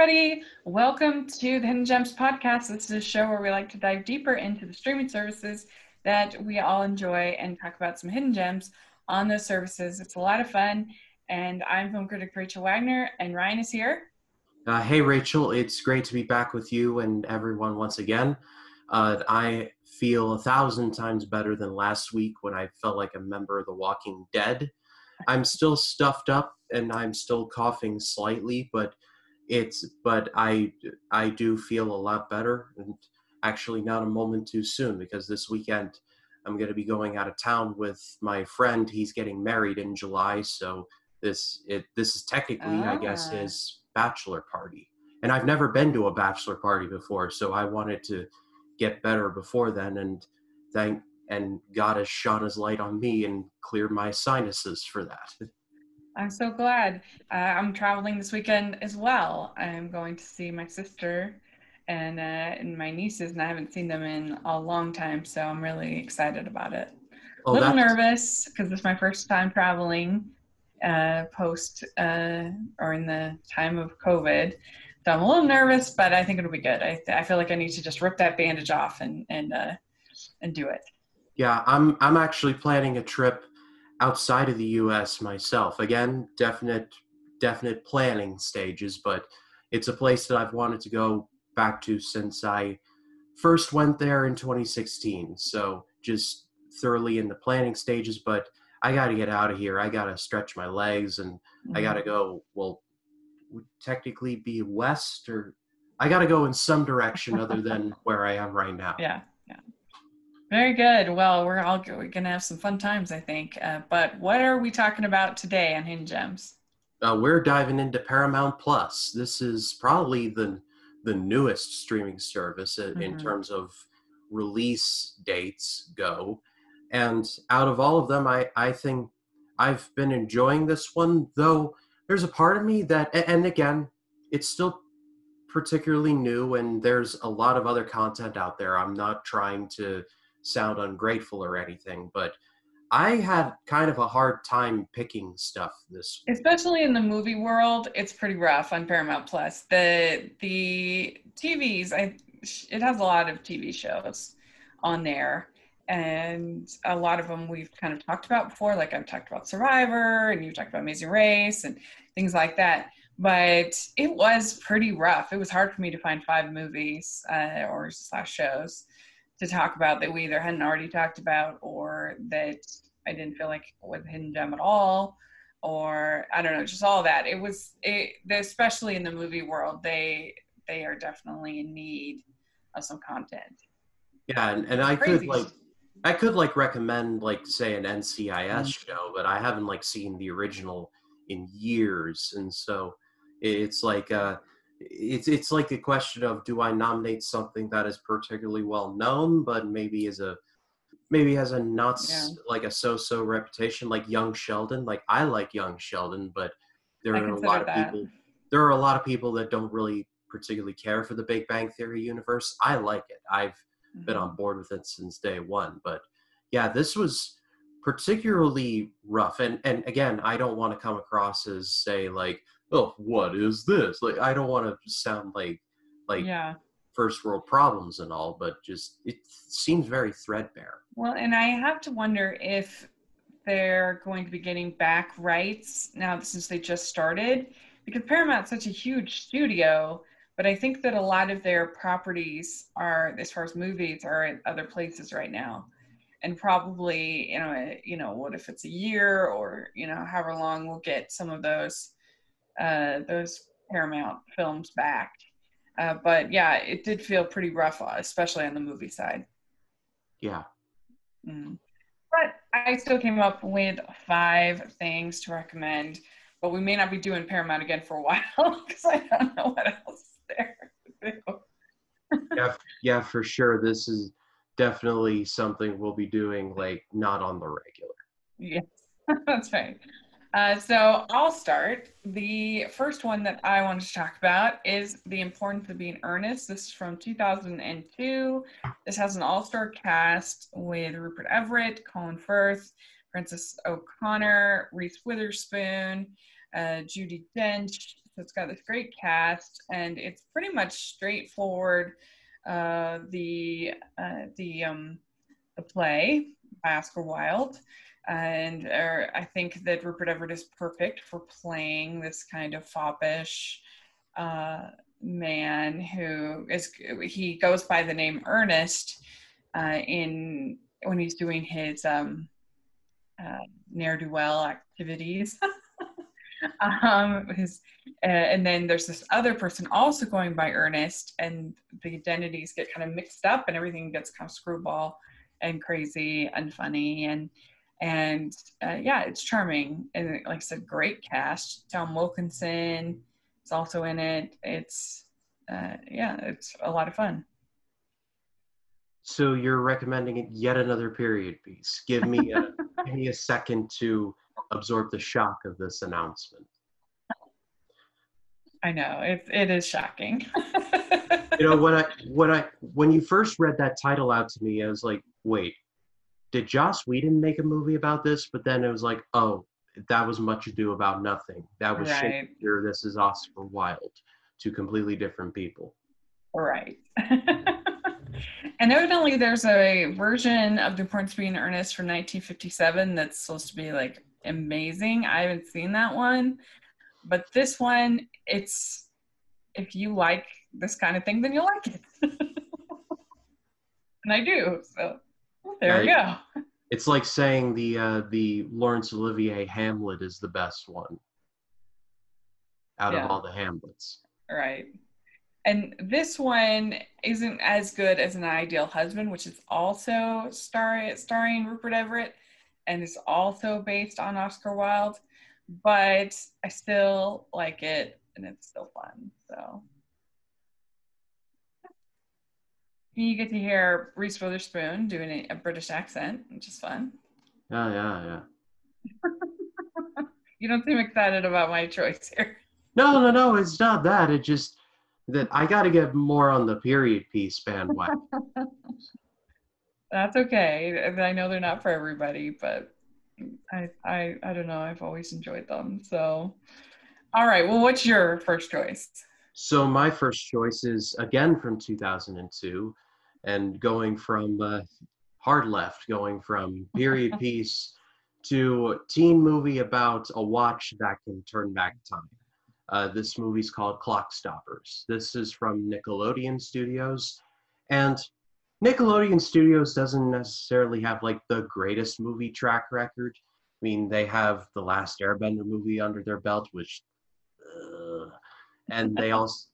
everybody. Welcome to the Hidden Gems podcast. This is a show where we like to dive deeper into the streaming services that we all enjoy and talk about some hidden gems on those services. It's a lot of fun. And I'm film critic Rachel Wagner, and Ryan is here. Hey, Rachel. It's great to be back with you and everyone once again. I feel 1,000 times better than last week when I felt like a member of The Walking Dead. I'm still stuffed up and I'm still coughing slightly, but I do feel a lot better, and actually not a moment too soon, because this weekend I'm going to be going out of town with my friend. He's getting married in July, so this is technically, I guess, his bachelor party. And I've never been to a bachelor party before, so I wanted to get better before then, and God has shone his light on me and cleared my sinuses for that. I'm so glad. I'm traveling this weekend as well. I'm going to see my sister and my nieces, and I haven't seen them in a long time, so I'm really excited about it. A little nervous, because it's my first time traveling or in the time of COVID. So I'm a little nervous, but I think it'll be good. I feel like I need to just rip that bandage off and do it. Yeah, I'm actually planning a trip outside of the U.S. myself. Again, definite planning stages, but it's a place that I've wanted to go back to since I first went there in 2016. So just thoroughly in the planning stages, but I got to get out of here. I got to stretch my legs, and I got to go, well, would technically be west, or I got to go in some direction other than where I am right now. Yeah. Very good. Well, we're going to have some fun times, I think. But what are we talking about today on Hidden Gems? We're diving into Paramount Plus. This is probably the newest streaming service in terms of release dates go. And out of all of them, I think I've been enjoying this one, though there's a part of me that, and again, it's still particularly new, and there's a lot of other content out there. I'm not trying to sound ungrateful or anything, but I had kind of a hard time picking stuff this week. Especially in the movie world, it's pretty rough on Paramount Plus. The TVs, it has a lot of TV shows on there, and a lot of them we've kind of talked about before. Like I've talked about Survivor, and you've talked about Amazing Race, and things like that. But it was pretty rough. It was hard for me to find 5 movies or shows to talk about that we either hadn't already talked about, or that I didn't feel like was hidden gem at all, or I don't know, just all that. It was, especially in the movie world, they are definitely in need of some content. Yeah, and I could recommend, like, say, an NCIS show, but I haven't seen the original in years, and so it's like it's like a question of, do I nominate something that is particularly well known, but maybe has a not a so-so reputation, like Young Sheldon. Like, I like Young Sheldon, but there are a lot of people that don't really particularly care for the Big Bang Theory universe. I like it. I've been on board with it since day one, but yeah, this was particularly rough. And again, I don't want to come across as, say, like, oh, what is this? Like, I don't want to sound like first world problems and all, but just, it seems very threadbare. Well, and I have to wonder if they're going to be getting back rights now since they just started, because Paramount's such a huge studio, but I think that a lot of their properties are, as far as movies, are in other places right now. And probably, what if it's a year, or, however long, we'll get some of those Paramount films back. But yeah, it did feel pretty rough, especially on the movie side. Yeah. But I still came up with 5 things to recommend, but we may not be doing Paramount again for a while, because I don't know what else there to do. yeah, for sure. This is definitely something we'll be doing, not on the regular. Yes, that's right. So I'll start. The first one that I wanted to talk about is The Importance of Being Earnest. This is from 2002. This has an all-star cast with Rupert Everett, Colin Firth, Frances O'Connor, Reese Witherspoon, Judi Dench, It's got this great cast, and it's pretty much straightforward. The play by Oscar Wilde, and I think that Rupert Everett is perfect for playing this kind of foppish man who is. He goes by the name Ernest when he's doing his ne'er-do-well activities. And then there's this other person also going by Ernest, and the identities get kind of mixed up, and everything gets kind of screwball and crazy and funny, and yeah, it's charming, and like I said, great cast. Tom Wilkinson is also in it. It's yeah, it's a lot of fun. So you're recommending yet another period piece. Give me a give me a second to absorb the shock of this announcement. I know it is shocking. You know, when you first read that title out to me, I was like, wait, did Joss Whedon make a movie about this? But then it was like, oh, that was Much Ado About Nothing. That was right. Shakespeare. This is Oscar Wilde. Two completely different people. Right. And evidently there's a version of The Importance of Being Earnest from 1957 that's supposed to be like amazing. I haven't seen that one, but this one, it's, if you like this kind of thing, then you'll like it. And I do, so there you go. It's like saying the Laurence Olivier Hamlet is the best one out of all the Hamlets. Right. And this one isn't as good as An Ideal Husband, which is also starring Rupert Everett, and is also based on Oscar Wilde, but I still like it, and it's still fun. So you get to hear Reese Witherspoon doing a British accent, which is fun. Oh, yeah. You don't seem excited about my choice here. No, it's not that. It just... that I got to get more on the period piece bandwagon. That's okay. I know they're not for everybody, but I don't know. I've always enjoyed them. So, all right. Well, what's your first choice? So my first choice is again from 2002, and going from hard left, going from period piece to teen movie about a watch that can turn back time. This movie's called Clock Stoppers. This is from Nickelodeon Studios. And Nickelodeon Studios doesn't necessarily have like the greatest movie track record. I mean, they have the Last Airbender movie under their belt, which, and they also,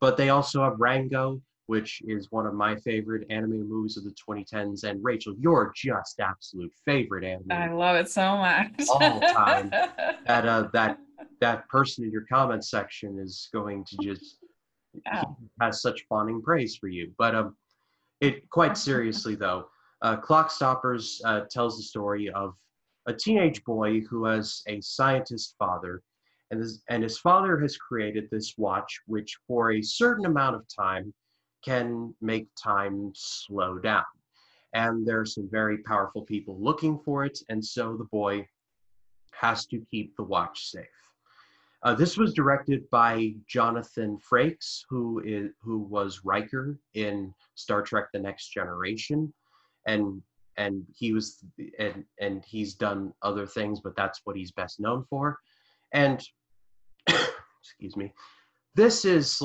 but they also have Rango, which is one of my favorite anime movies of the 2010s. And Rachel, your just absolute favorite anime. I love it so much. All the time. That person in your comment section is going to just has such fawning praise for you. But it quite seriously though, Clock Stoppers tells the story of a teenage boy who has a scientist father, and his father has created this watch which for a certain amount of time can make time slow down. And there are some very powerful people looking for it, and so the boy has to keep the watch safe. This was directed by Jonathan Frakes, who was Riker in Star Trek: The Next Generation, and he's done other things, but that's what he's best known for. And excuse me, this is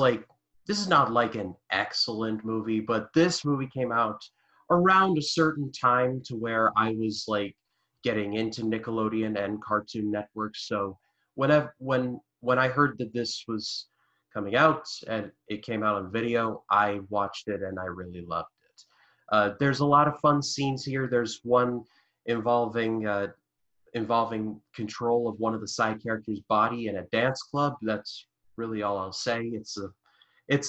not like an excellent movie, but this movie came out around a certain time to where I was like getting into Nickelodeon and Cartoon Network, so. When I heard that this was coming out and it came out on video, I watched it and I really loved it. There's a lot of fun scenes here. There's one involving control of one of the side characters' body in a dance club. That's really all I'll say. It's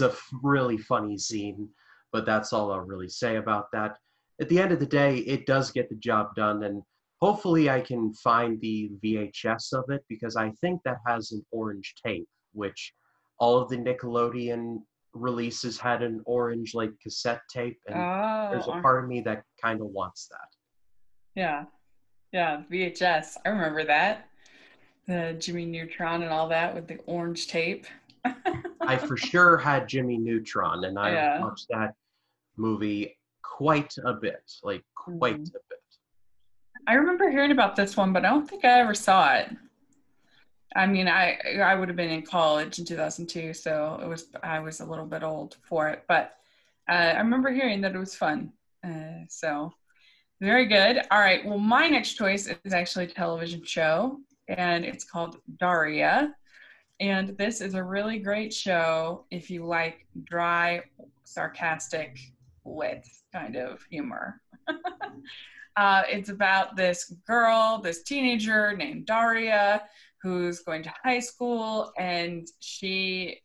a really funny scene, but that's all I'll really say about that. At the end of the day, it does get the job done, and hopefully I can find the VHS of it, because I think that has an orange tape, which all of the Nickelodeon releases had an orange like cassette tape, and there's a part of me that kind of wants that. Yeah, VHS. I remember that. the Jimmy Neutron and all that with the orange tape. I for sure had Jimmy Neutron, and I watched that movie quite a bit, like quite a bit. I remember hearing about this one, but I don't think I ever saw it. I mean, I would have been in college in 2002, so it was I was a little bit old for it, but I remember hearing that it was fun. So very good. All right. Well, my next choice is actually a television show, and it's called Daria. And this is a really great show if you like dry, sarcastic, lit kind of humor. It's about this girl, this teenager named Daria, who's going to high school, and she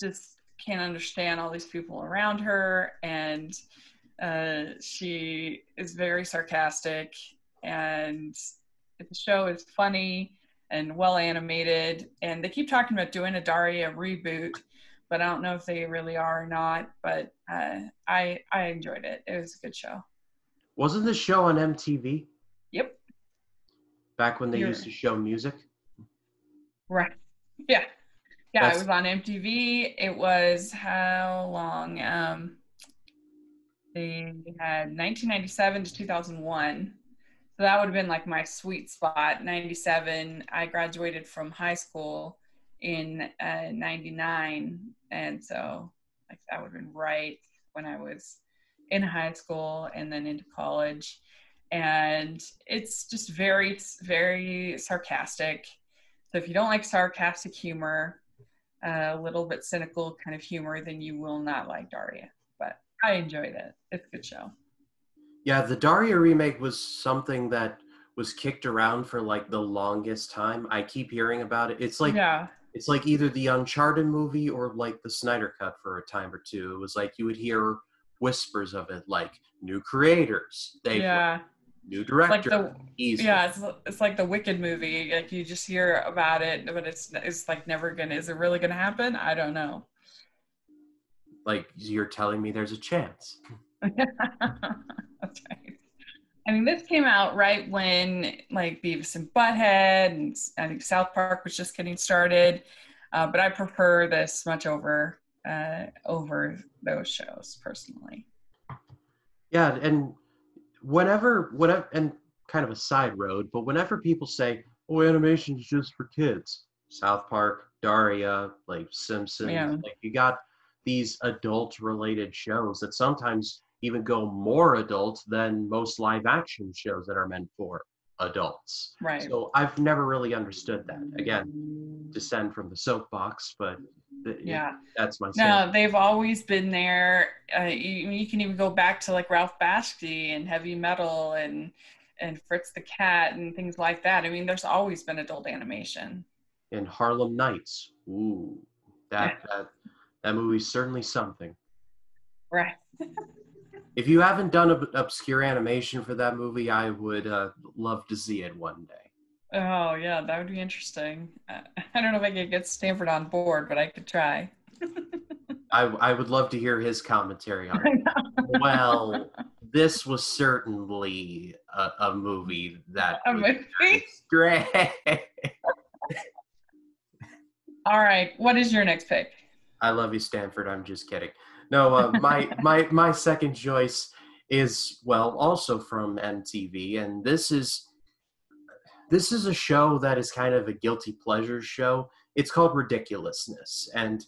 just can't understand all these people around her, and she is very sarcastic, and the show is funny and well animated, and they keep talking about doing a Daria reboot, but I don't know if they really are or not, but I enjoyed it. It was a good show. Wasn't this show on MTV? Yep. Back when they used to show music? Right. Yeah. Yeah, it was on MTV. It was how long? They had 1997 to 2001. So that would have been like my sweet spot, 97. I graduated from high school in 99, and so like that would have been right when I was in high school and then into college. And it's just very, very sarcastic. So if you don't like sarcastic humor, a little bit cynical kind of humor, then you will not like Daria. But I enjoyed it. It's a good show. Yeah, the Daria remake was something that was kicked around for like the longest time. I keep hearing about it. It's like it's like either the Uncharted movie or like the Snyder Cut for a time or two. It was like you would hear whispers of it, like new creators, they new director. Like it's like the Wicked movie. Like you just hear about it, but it's like never gonna. Is it really gonna happen? I don't know. Like you're telling me there's a chance. That's right. I mean, this came out right when like Beavis and Butthead, and I think South Park was just getting started. But I prefer this much over over those shows personally. Yeah, and whenever, and kind of a side road, but whenever people say, "Oh, animation is just for kids," South Park, Daria, like Simpsons, like you got these adult-related shows that sometimes even go more adult than most live action shows that are meant for adults. Right. So I've never really understood that. Again, descend from the soapbox, but that's my sense. No, they've always been there. You can even go back to like Ralph Bakshi and Heavy Metal and Fritz the Cat and things like that. I mean, there's always been adult animation. And Harlem Nights. Ooh, that movie's certainly something. Right. If you haven't done obscure animation for that movie, I would love to see it one day. Oh, yeah, that would be interesting. I don't know if I could get Stanford on board, but I could try. I would love to hear his commentary on it. Well, this was certainly a movie that was great. All right, what is your next pick? I love you, Stanford. I'm just kidding. No, my second choice is, well, also from MTV, and this is a show that is kind of a guilty pleasure show. It's called Ridiculousness, and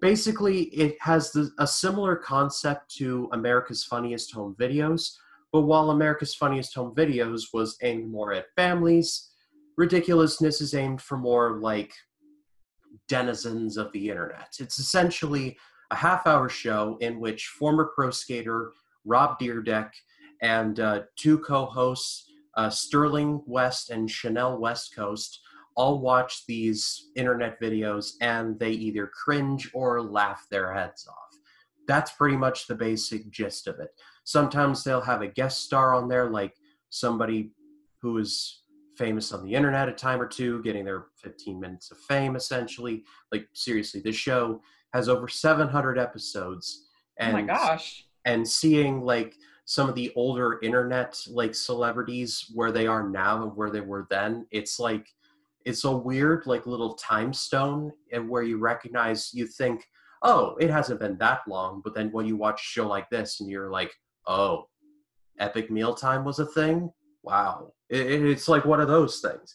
basically it has a similar concept to America's Funniest Home Videos, but while America's Funniest Home Videos was aimed more at families, Ridiculousness is aimed for more like denizens of the internet. It's essentially a half-hour show in which former pro skater Rob Dyrdek and two co-hosts, Sterling West and Chanel West Coast, all watch these internet videos and they either cringe or laugh their heads off. That's pretty much the basic gist of it. Sometimes they'll have a guest star on there, like somebody who is famous on the internet a time or two, getting their 15 minutes of fame, essentially. Like, seriously, this show has over 700 episodes, and seeing like some of the older internet like celebrities, where they are now and where they were then. It's like, it's a weird like little time stone, and where you recognize, you think, oh, it hasn't been that long. But then when you watch a show like this and you're like, oh, epic mealtime was a thing. Wow. It's like one of those things.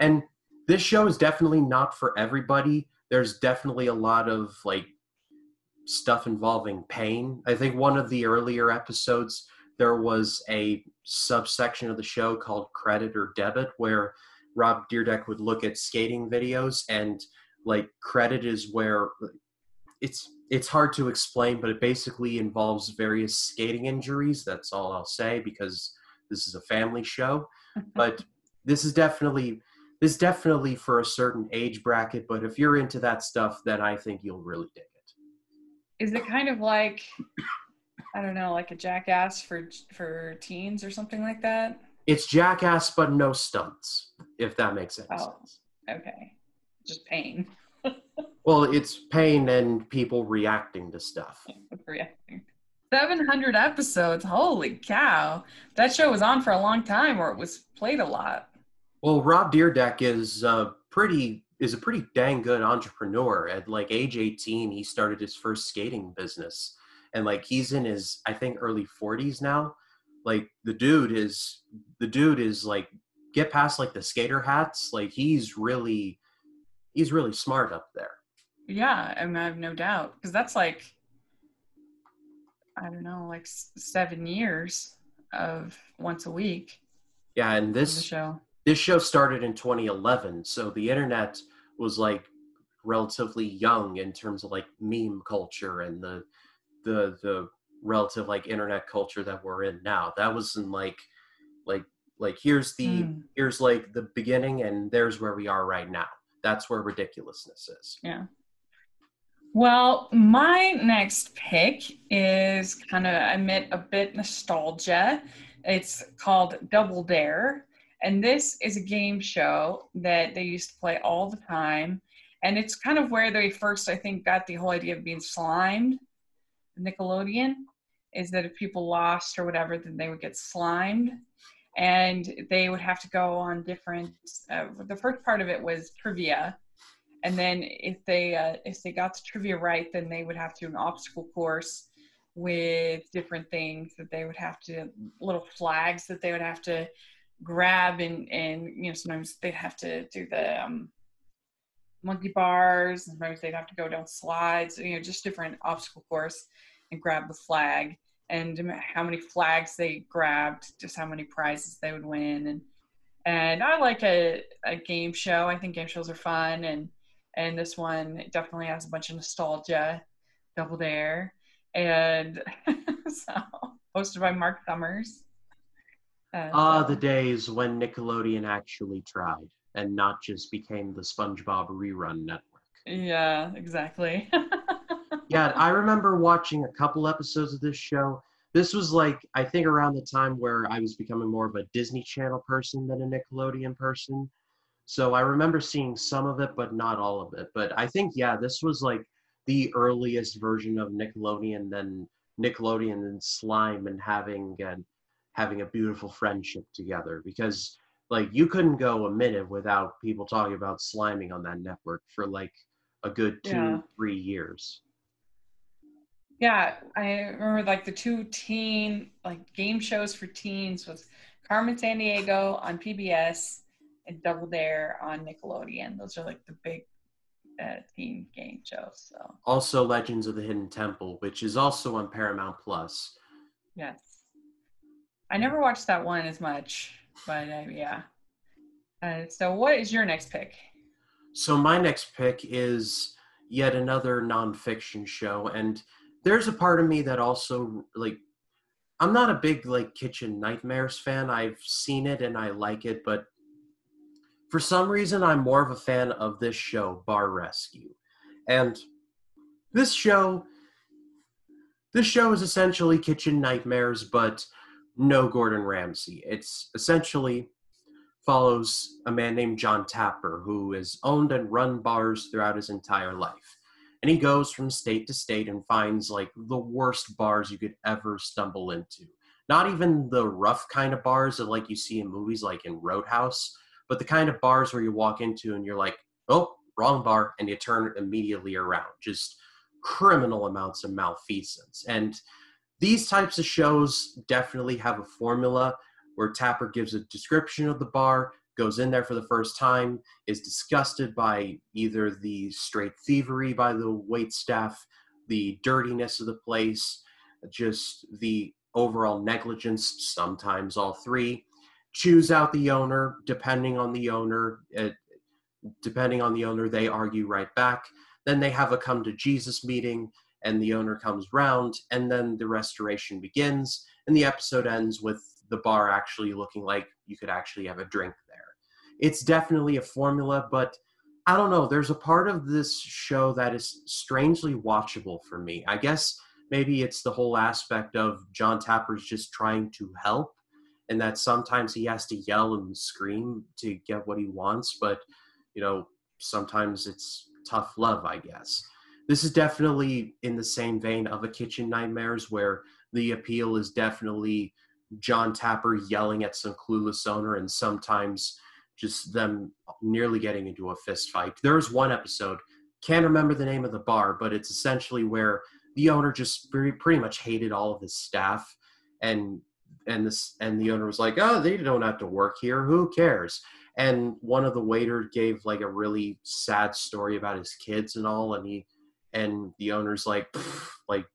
And this show is definitely not for everybody. There's definitely a lot of like stuff involving pain. I think one of the earlier episodes, there was a subsection of the show called Credit or Debit, where Rob Dyrdek would look at skating videos, and like credit is where it's hard to explain, but it basically involves various skating injuries. That's all I'll say, because this is a family show. But this is definitely for a certain age bracket. But if you're into that stuff, then I think you'll really dig it. Is it kind of like, I don't know, like a Jackass for teens or something like that? It's Jackass, but no stunts, if that makes any sense. Okay. Just pain. Well, it's pain and people reacting to stuff. 700 episodes. Holy cow. That show was on for a long time, or it was played a lot. Well, Rob Dyrdek is a pretty dang good entrepreneur. At like age 18, he started his first skating business. And like he's in his, I think, early 40s now. Like the dude is like, get past like the skater hats. Like he's really smart up there. Yeah, I mean, I have no doubt, because that's like, I don't know, like 7 years of once a week. Yeah, and this show started in 2011, so the internet was like relatively young in terms of like meme culture and the relative like internet culture that we're in now. That was in like here's like the beginning, and there's where we are right now. That's where Ridiculousness is. Yeah. Well, my next pick is kind of, I admit, a bit nostalgia. It's called Double Dare. And this is a game show that they used to play all the time. And it's kind of where they first, I think, got the whole idea of being slimed. Nickelodeon is that if people lost or whatever, then they would get slimed. And they would have to go on different, the first part of it was trivia. And then if they got the trivia right, then they would have to do an obstacle course with different things that they would have to, little flags that they would have to grab. And you know, sometimes they'd have to do the monkey bars. Sometimes they'd have to go down slides, you know, just different obstacle course and grab the flag. And how many flags they grabbed, just how many prizes they would win. And I like a game show. I think game shows are fun. And this one definitely has a bunch of nostalgia, Double Dare. And so, hosted by Mark Summers. The days when Nickelodeon actually tried and not just became the SpongeBob rerun network. Yeah, exactly. Yeah, I remember watching a couple episodes of this show. This was like, I think around the time where I was becoming more of a Disney Channel person than a Nickelodeon person. So I remember seeing some of it, but not all of it. But I think, yeah, this was like the earliest version of Nickelodeon, then Nickelodeon and Slime and having a beautiful friendship together. Because like you couldn't go a minute without people talking about sliming on that network for like a good three years. Yeah, I remember like the two teen, like game shows for teens was Carmen Sandiego on PBS and Double Dare on Nickelodeon. Those are like the big teen game shows. So. Also Legends of the Hidden Temple, which is also on Paramount Plus. Yes. I never watched that one as much, but yeah. So what is your next pick? So my next pick is yet another nonfiction show, and there's a part of me that also, like, I'm not a big, like, Kitchen Nightmares fan. I've seen it and I like it, but for some reason, I'm more of a fan of this show, Bar Rescue. And this show is essentially Kitchen Nightmares, but no Gordon Ramsay. It's essentially follows a man named Jon Taffer, who has owned and run bars throughout his entire life. And he goes from state to state and finds like the worst bars you could ever stumble into. Not even the rough kind of bars that like you see in movies like in Roadhouse, but the kind of bars where you walk into and you're like, oh, wrong bar, and you turn immediately around. Just criminal amounts of malfeasance. And these types of shows definitely have a formula where Tapper gives a description of the bar, goes in there for the first time, is disgusted by either the straight thievery by the waitstaff, the dirtiness of the place, just the overall negligence, sometimes all three, choose out the owner, depending on the owner, they argue right back. Then they have a come to Jesus meeting, and the owner comes round, and then the restoration begins, and the episode ends with the bar actually looking like you could actually have a drink there. It's definitely a formula, but I don't know, there's a part of this show that is strangely watchable for me. I guess maybe it's the whole aspect of Jon Tapper's just trying to help, and that sometimes he has to yell and scream to get what he wants, but, you know, sometimes it's tough love, I guess. This is definitely in the same vein of a Kitchen Nightmares, where the appeal is definitely Jon Tapper yelling at some clueless owner and sometimes just them nearly getting into a fist fight. There's one episode, can't remember the name of the bar, but it's essentially where the owner just pretty much hated all of his staff, and the owner was like, oh, they don't have to work here, who cares? And one of the waiters gave like a really sad story about his kids and all, and the owner's like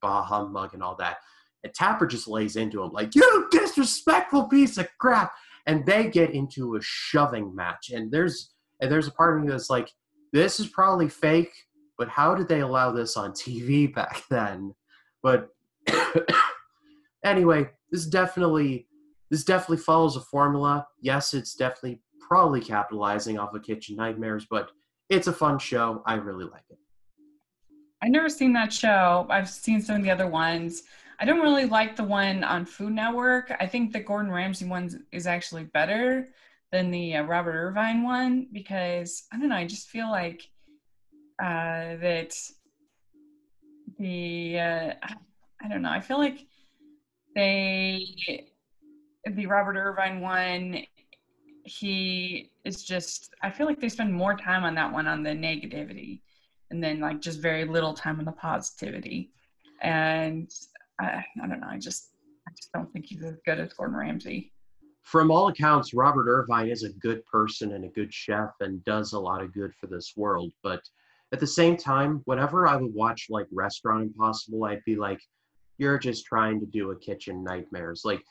bah humbug and all that. And Tapper just lays into him like, you disrespectful piece of crap. And they get into a shoving match. And there's a part of me that's like, this is probably fake, but how did they allow this on TV back then? But anyway, this definitely follows a formula. Yes, it's definitely probably capitalizing off of Kitchen Nightmares, but it's a fun show. I really like it. I've never seen that show. I've seen some of the other ones. I don't really like the one on Food Network. I think the Gordon Ramsay one is actually better than the Robert Irvine one, because, I don't know, I just feel like I feel like the Robert Irvine one, he is just, I feel like they spend more time on that one on the negativity, and then like just very little time on the positivity. And I don't know, I just don't think he's as good as Gordon Ramsay. From all accounts, Robert Irvine is a good person and a good chef and does a lot of good for this world. But at the same time, whenever I would watch like Restaurant Impossible, I'd be like, you're just trying to do a Kitchen Nightmares. Like,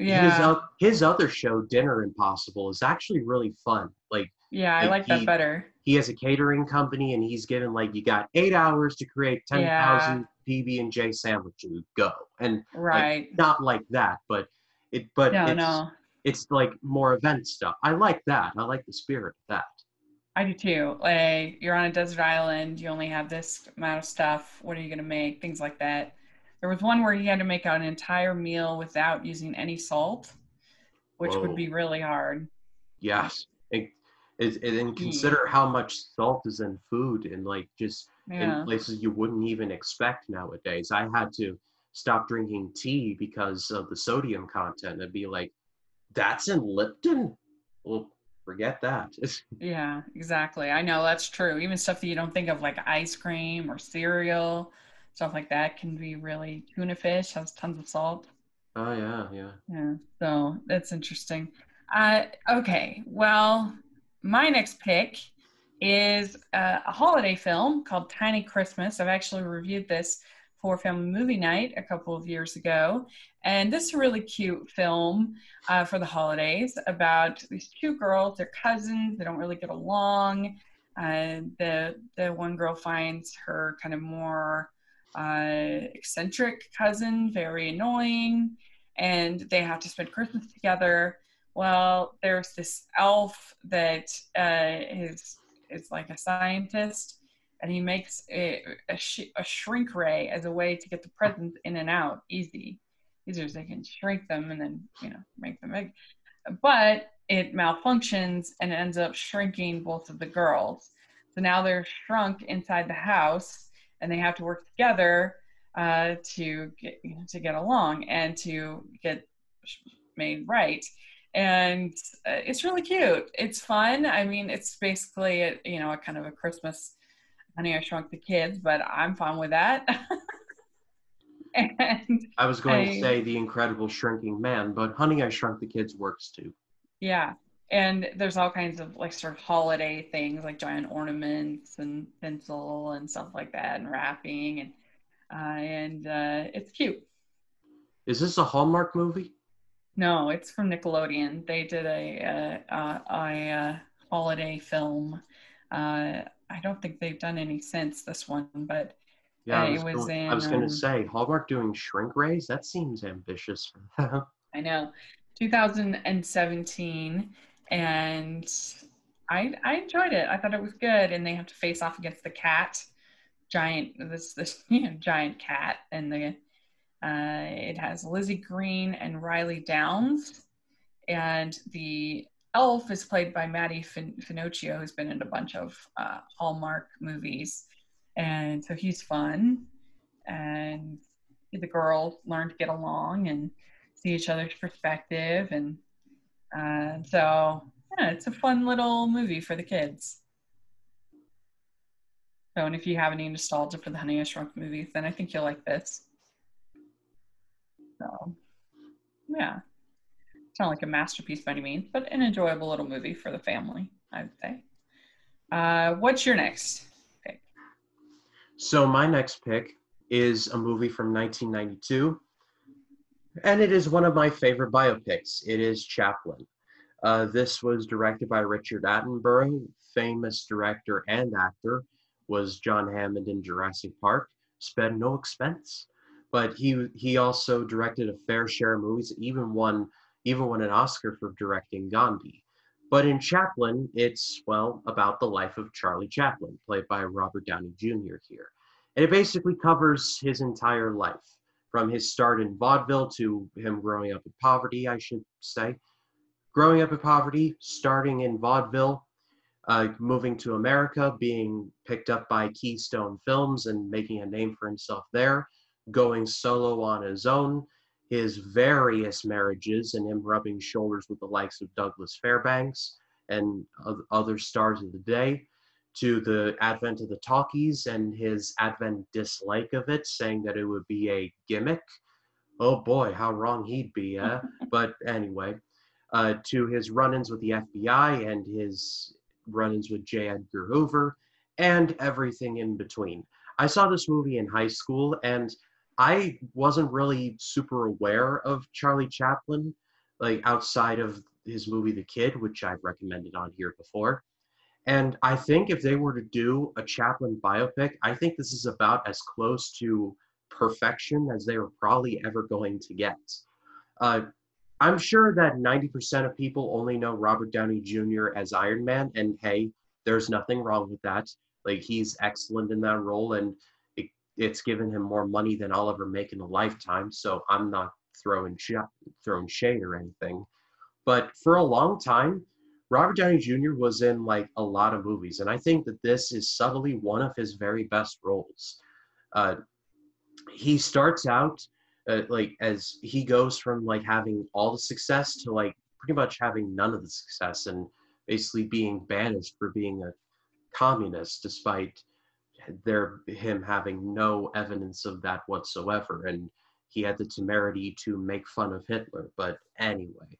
yeah. His other show, Dinner Impossible, is actually really fun. Like, yeah, I like that better. He has a catering company, and he's given like, you got 8 hours to create 10,000 PB&J sandwiches. Go. And right, like, not like that, It's like more event stuff. I like that. I like the spirit of that. I do too. Like, you're on a desert island. You only have this amount of stuff. What are you going to make? Things like that. There was one where he had to make an entire meal without using any salt, which would be really hard. Yes. And consider how much salt is in food and like just in places you wouldn't even expect nowadays. I had to stop drinking tea because of the sodium content and be like, that's in Lipton? Well, forget that. Yeah, exactly. I know, that's true. Even stuff that you don't think of, like ice cream or cereal, stuff like that can be really, tuna fish has tons of salt. Oh, yeah. So that's interesting. Okay, well, my next pick is a holiday film called Tiny Christmas. I've actually reviewed this for Family Movie Night a couple of years ago. And this is a really cute film for the holidays about these two girls. They're cousins. They don't really get along. The one girl finds her kind of more eccentric cousin very annoying, and they have to spend Christmas together. Well, there's this elf that is like a scientist, and he makes a shrink ray as a way to get the presents in and out easy. These are, they can shrink them and then, you know, make them big. But it malfunctions and ends up shrinking both of the girls. So now they're shrunk inside the house, and they have to work together to get along and to get made right. And it's really cute. It's fun. I mean, it's basically, a kind of a Christmas Honey, I Shrunk the Kids, but I'm fine with that. And I was going to say The Incredible Shrinking Man, but Honey, I Shrunk the Kids works too. Yeah. And there's all kinds of like sort of holiday things like giant ornaments and pencil and stuff like that and wrapping and it's cute. Is this a Hallmark movie? No, it's from Nickelodeon. They did a holiday film. I don't think they've done any since this one, but yeah, I was going to say Hallmark doing shrink rays. That seems ambitious for them. I know. 2017, and I enjoyed it. I thought it was good, and they have to face off against the cat, giant cat, and it has Lizzie Green and Riley Downs, and the elf is played by Matty Finocchio, who's been in a bunch of Hallmark movies, and so he's fun, and the girls learn to get along and see each other's perspective, and so yeah, it's a fun little movie for the kids. So, and if you have any nostalgia for the Honey I Shrunk movies, then I think you'll like this. So, yeah, it's not like a masterpiece by any means, but an enjoyable little movie for the family, I would say. What's your next pick? So my next pick is a movie from 1992. And it is one of my favorite biopics. It is Chaplin. This was directed by Richard Attenborough, famous director and actor, was John Hammond in Jurassic Park, spared no expense. But he also directed a fair share of movies, even won an Oscar for directing Gandhi. But in Chaplin, it's, well, about the life of Charlie Chaplin, played by Robert Downey Jr. here. And it basically covers his entire life, from his start in vaudeville to him growing up in poverty, I should say. Growing up in poverty, starting in vaudeville, moving to America, being picked up by Keystone Films and making a name for himself there, going solo on his own, his various marriages, and him rubbing shoulders with the likes of Douglas Fairbanks and other stars of the day, to the advent of the talkies and his advent dislike of it, saying that it would be a gimmick. Oh boy, how wrong he'd be, eh? But anyway, to his run-ins with the FBI and his run-ins with J. Edgar Hoover and everything in between. I saw this movie in high school and I wasn't really super aware of Charlie Chaplin, like outside of his movie The Kid, which I've recommended on here before. And I think if they were to do a Chaplin biopic, I think this is about as close to perfection as they were probably ever going to get. I'm sure that 90% of people only know Robert Downey Jr. as Iron Man, and hey, there's nothing wrong with that. Like, he's excellent in that role, and it's given him more money than I'll ever make in a lifetime, so I'm not throwing shade or anything. But for a long time, Robert Downey Jr. was in like a lot of movies, and I think that this is subtly one of his very best roles. He starts out like, as he goes from like having all the success to like pretty much having none of the success and basically being banished for being a communist, despite him having no evidence of that whatsoever. And he had the temerity to make fun of Hitler. But anyway,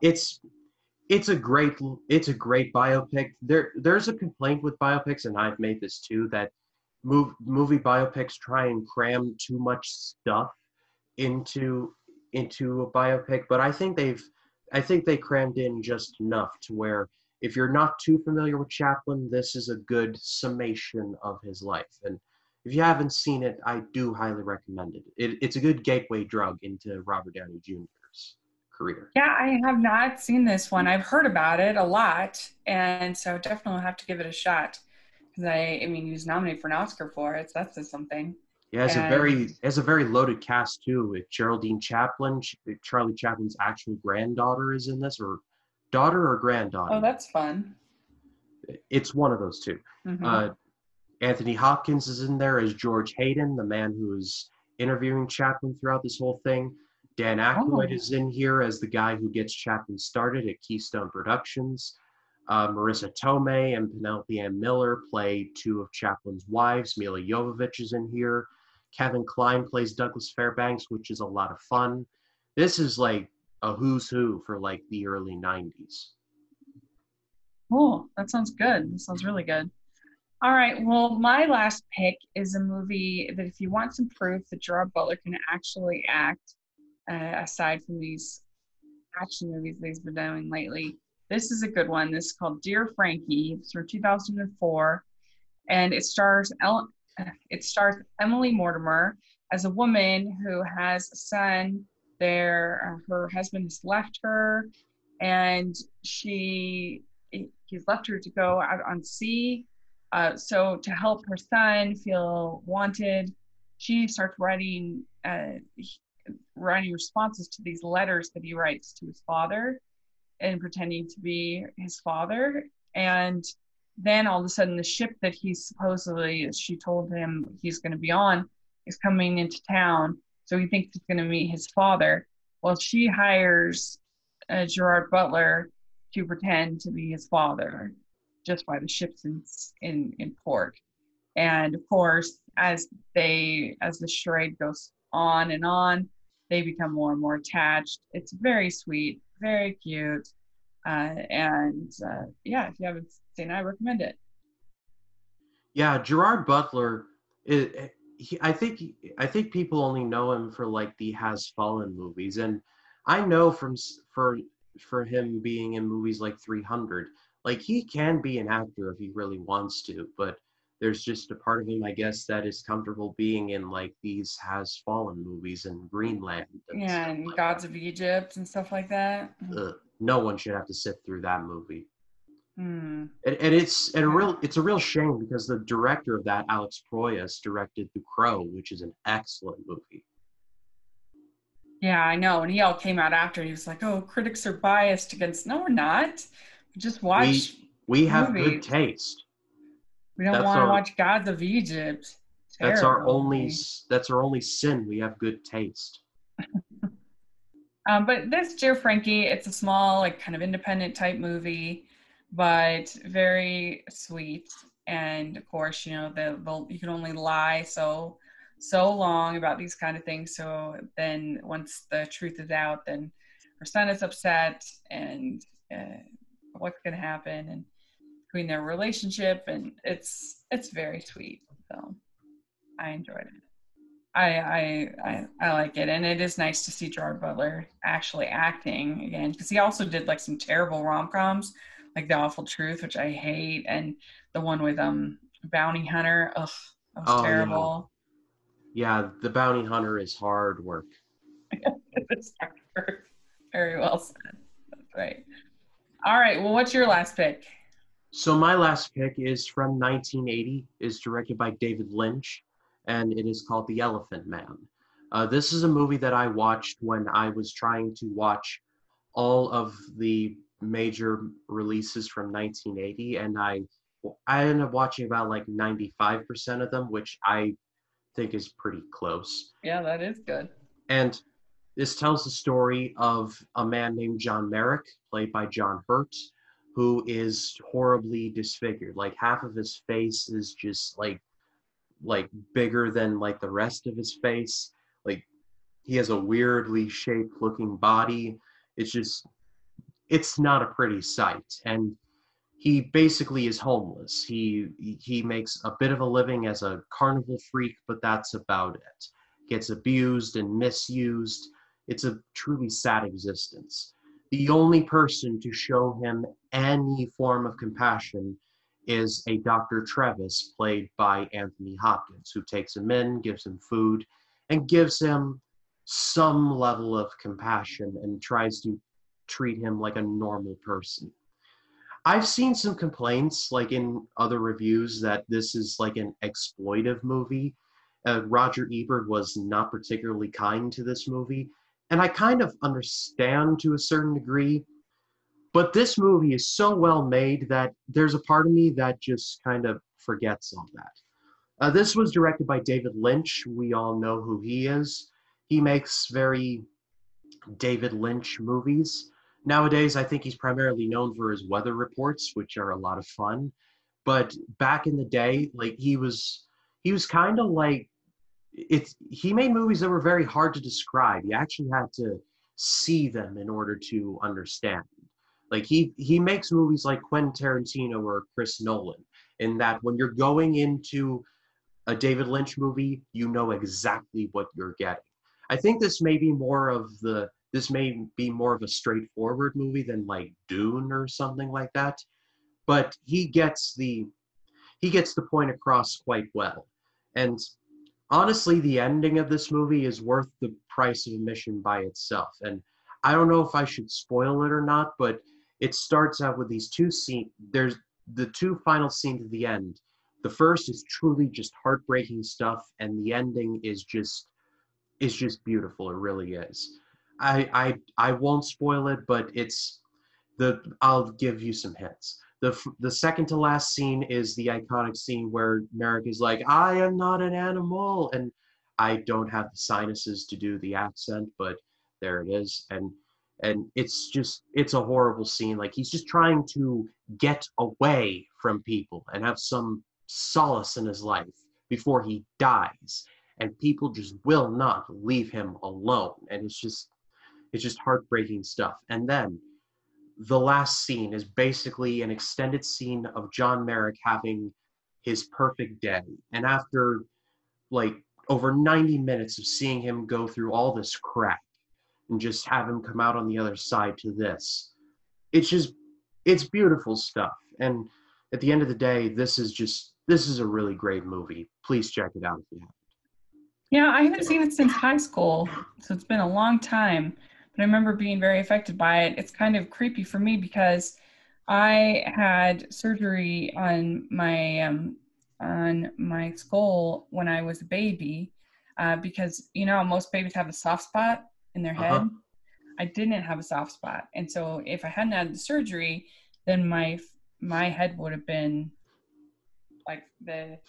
It's a great biopic. There's a complaint with biopics, and I've made this too, that movie biopics try and cram too much stuff into a biopic. But I think they crammed in just enough to where, if you're not too familiar with Chaplin, this is a good summation of his life. And if you haven't seen it, I do highly recommend it. It's a good gateway drug into Robert Downey Jr.'s career. Yeah, I have not seen this one. I've heard about it a lot, and so definitely have to give it a shot, because I mean, he was nominated for an Oscar for it, so that's just something. Yeah, it has a very loaded cast too, with Geraldine Chaplin. Charlie Chaplin's actual granddaughter is in this, or daughter or granddaughter. Oh, that's fun. It's one of those two. Mm-hmm. Anthony Hopkins is in there as George Hayden, the man who's interviewing Chaplin throughout this whole thing. Dan Aykroyd is in here as the guy who gets Chaplin started at Keystone Productions. Marissa Tomei and Penelope Ann Miller play two of Chaplin's wives. Mila Jovovich is in here. Kevin Kline plays Douglas Fairbanks, which is a lot of fun. This is like a who's who for like the early 90s. Cool. That sounds good. That sounds really good. All right. Well, my last pick is a movie that if you want some proof that Gerard Butler can actually act, aside from these action movies that he's been doing lately, this is a good one. This is called Dear Frankie. It's from 2004, and it stars Emily Mortimer as a woman who has a son. Her husband has left her, and he's left her to go out on sea. So to help her son feel wanted, she starts writing responses to these letters that he writes to his father and pretending to be his father. And then all of a sudden the ship that she told him he's going to be on is coming into town. So he thinks he's going to meet his father. Well, she hires Gerard Butler to pretend to be his father just by the ships in port. And of course, as the charade goes on and on, they become more and more attached. It's very sweet, very cute. If you haven't seen it, I recommend it. Yeah, Gerard Butler, I think people only know him for like the Has Fallen movies. And I know for him being in movies like 300, like he can be an actor if he really wants to, but there's just a part of him, I guess, that is comfortable being in like these Has Fallen movies and Greenland. And Gods of Egypt and stuff like that. No one should have to sit through that movie. Mm. It's a real shame because the director of that, Alex Proyas, directed The Crow, which is an excellent movie. Yeah, I know. And he all came out after. He was like, "Oh, critics are biased against." No, we're not. Just watch. We have good taste. We don't want to watch Gods of Egypt. Terrible. That's our only sin. We have good taste. But this Dear Frankie, it's a small, like kind of independent type movie, but very sweet. And of course, you know, you can only lie so long about these kind of things. So then, once the truth is out, then her son is upset, and what's going to happen? And between their relationship, and it's very sweet. So I enjoyed it. I like it, and it is nice to see Gerard Butler actually acting again, because he also did like some terrible rom-coms, like The Awful Truth, which I hate, and the one with Bounty Hunter. Ugh, that was terrible. Yeah, the Bounty Hunter is hard work. Very well said. That's right. All right. Well, what's your last pick? So my last pick is from 1980, is directed by David Lynch, and it is called The Elephant Man. This is a movie that I watched when I was trying to watch all of the major releases from 1980, and I ended up watching about like 95% of them, which I think is pretty close. Yeah, that is good. And this tells the story of a man named John Merrick, played by John Hurt, who is horribly disfigured. Like half of his face is just like bigger than like the rest of his face. Like he has a weirdly shaped looking body. It's not a pretty sight. And he basically is homeless. He makes a bit of a living as a carnival freak, but that's about it. Gets abused and misused. It's a truly sad existence. The only person to show him any form of compassion is a Dr. Trevis, played by Anthony Hopkins, who takes him in, gives him food, and gives him some level of compassion and tries to treat him like a normal person. I've seen some complaints, like in other reviews, that this is like an exploitive movie. Roger Ebert was not particularly kind to this movie. And I kind of understand to a certain degree, but this movie is so well made that there's a part of me that just kind of forgets all that. This was directed by David Lynch. We all know who he is. He makes very David Lynch movies. Nowadays, I think he's primarily known for his weather reports, which are a lot of fun. But back in the day, like he was kind of like, he made movies that were very hard to describe. You actually had to see them in order to understand. Like he makes movies like Quentin Tarantino or Chris Nolan, in that when you're going into a David Lynch movie, you know exactly what you're getting. I think this may be more of a straightforward movie than like Dune or something like that, but he gets the point across quite well. And honestly, the ending of this movie is worth the price of admission by itself. And I don't know if I should spoil it or not, but it starts out with these two scenes. There's the two final scenes at the end. The first is truly just heartbreaking stuff, and the ending is just beautiful. It really is. I won't spoil it, but I'll give you some hints. The second to last scene is the iconic scene where Merrick is like, "I am not an animal," and I don't have the sinuses to do the accent, but there it is. And it's a horrible scene. Like, he's just trying to get away from people and have some solace in his life before he dies. And people just will not leave him alone. And it's just heartbreaking stuff. And then the last scene is basically an extended scene of John Merrick having his perfect day. And after like over 90 minutes of seeing him go through all this crap, and just have him come out on the other side to this, it's beautiful stuff. And at the end of the day, this is a really great movie. Please check it out if you haven't. Yeah, I haven't seen it since high school, so it's been a long time. But I remember being very affected by it. It's kind of creepy for me because I had surgery on my skull when I was a baby, because most babies have a soft spot in their head. Uh-huh. I didn't have a soft spot, and so if I hadn't had the surgery, then my head would have been like it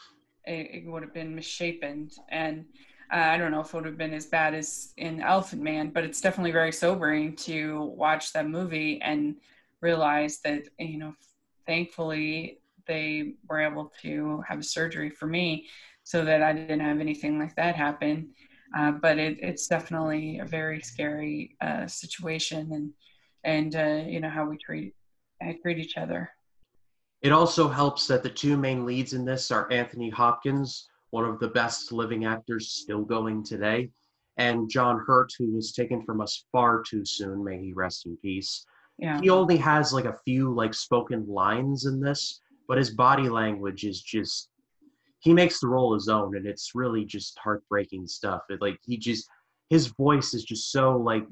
would have been misshapen, and I don't know if it would have been as bad as in Elephant Man, but it's definitely very sobering to watch that movie and realize that, thankfully they were able to have a surgery for me so that I didn't have anything like that happen. But it's definitely a very scary situation, and how we treat each other. It also helps that the two main leads in this are Anthony Hopkins, one of the best living actors still going today, and John Hurt, who was taken from us far too soon. May he rest in peace. Yeah. He only has like a few like spoken lines in this, but his body language is just, he makes the role his own, and it's really just heartbreaking stuff. His voice is just so like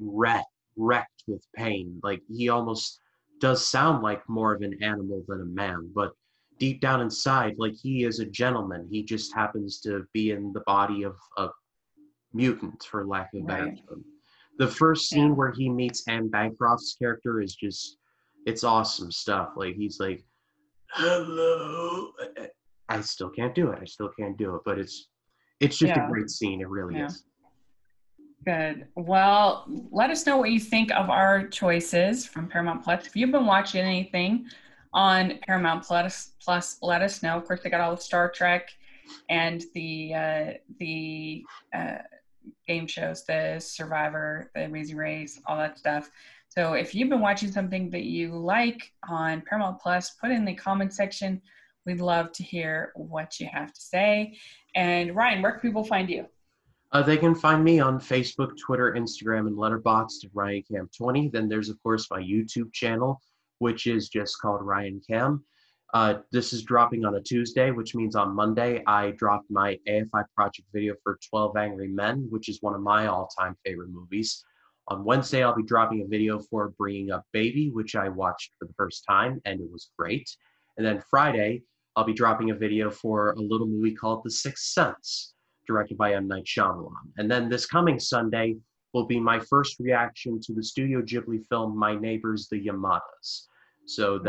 wrecked with pain. Like, he almost does sound like more of an animal than a man, but deep down inside, like, he is a gentleman. He just happens to be in the body of a mutant, for lack of a better term. The first scene where he meets Anne Bancroft's character is just, it's awesome stuff. Like, he's like, "Hello." I still can't do it, but it's just a great scene. It really is. Good. Well, let us know what you think of our choices from Paramount Plus. If you've been watching anything on Paramount Plus, let us know. Of course, they got all the Star Trek and the game shows, the Survivor, the Amazing Race, all that stuff. So if you've been watching something that you like on Paramount Plus, put it in the comment section. We'd love to hear what you have to say. And Ryan, where can people find you? They can find me on Facebook, Twitter, Instagram, and Letterboxd at RyanCam20. Then there's, of course, my YouTube channel, which is just called RyanCam. This is dropping on a Tuesday, which means on Monday I dropped my AFI project video for 12 Angry Men, which is one of my all-time favorite movies. On Wednesday, I'll be dropping a video for Bringing Up Baby, which I watched for the first time, and it was great. And then Friday, I'll be dropping a video for a little movie called The Sixth Sense, directed by M. Night Shyamalan. And then this coming Sunday will be my first reaction to the Studio Ghibli film, My Neighbors, the Yamadas. So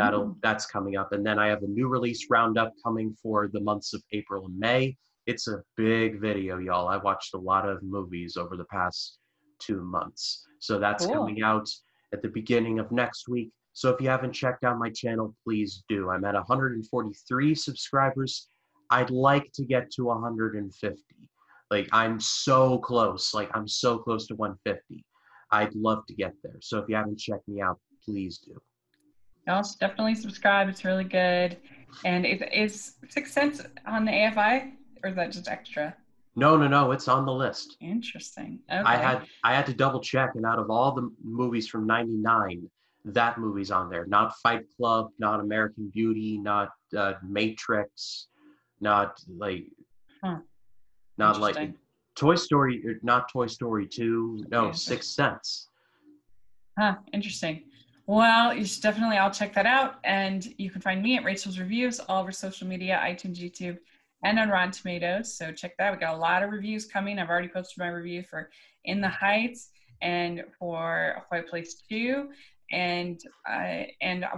that's coming up. And then I have a new release roundup coming for the months of April and May. It's a big video, y'all. I watched a lot of movies over the past 2 months. So that's coming out at the beginning of next week. So if you haven't checked out my channel, please do. I'm at 143 subscribers. I'd like to get to 150. Like, I'm so close. Like, I'm so close to 150. I'd love to get there. So if you haven't checked me out, please do. No, definitely subscribe. It's really good. And is 6 cents on the AFI, or is that just extra? No. It's on the list. Interesting. Okay. I had to double check, and out of all the movies from '99, that movie's on there. Not Fight Club, not American Beauty, not Matrix, not like, not like Toy Story, not Toy Story 2. No, okay. 6 cents. Huh. Interesting. Well, you should definitely, I'll check that out. And you can find me at Rachel's Reviews, all over social media, iTunes, YouTube, and on Rotten Tomatoes. So check that out. We got a lot of reviews coming. I've already posted my review for In the Heights and for A Quiet Place 2. And I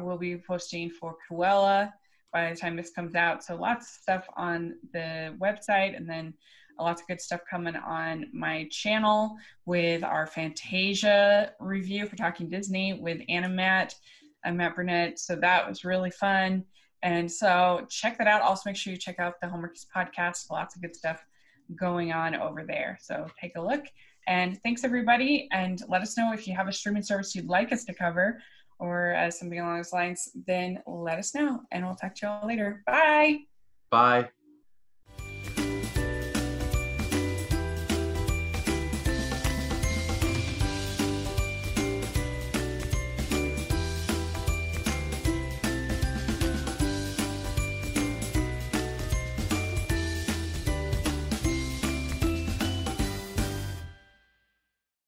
will be posting for Cruella by the time this comes out. So lots of stuff on the website, and then lots of good stuff coming on my channel with our Fantasia review for Talking Disney with Anna Matt. I'm Matt Burnett. So that was really fun. And so check that out. Also make sure you check out the Hallmarkies podcast. Lots of good stuff going on over there. So take a look. And thanks, everybody. And let us know if you have a streaming service you'd like us to cover, or something along those lines, then let us know. And we'll talk to you all later. Bye. Bye.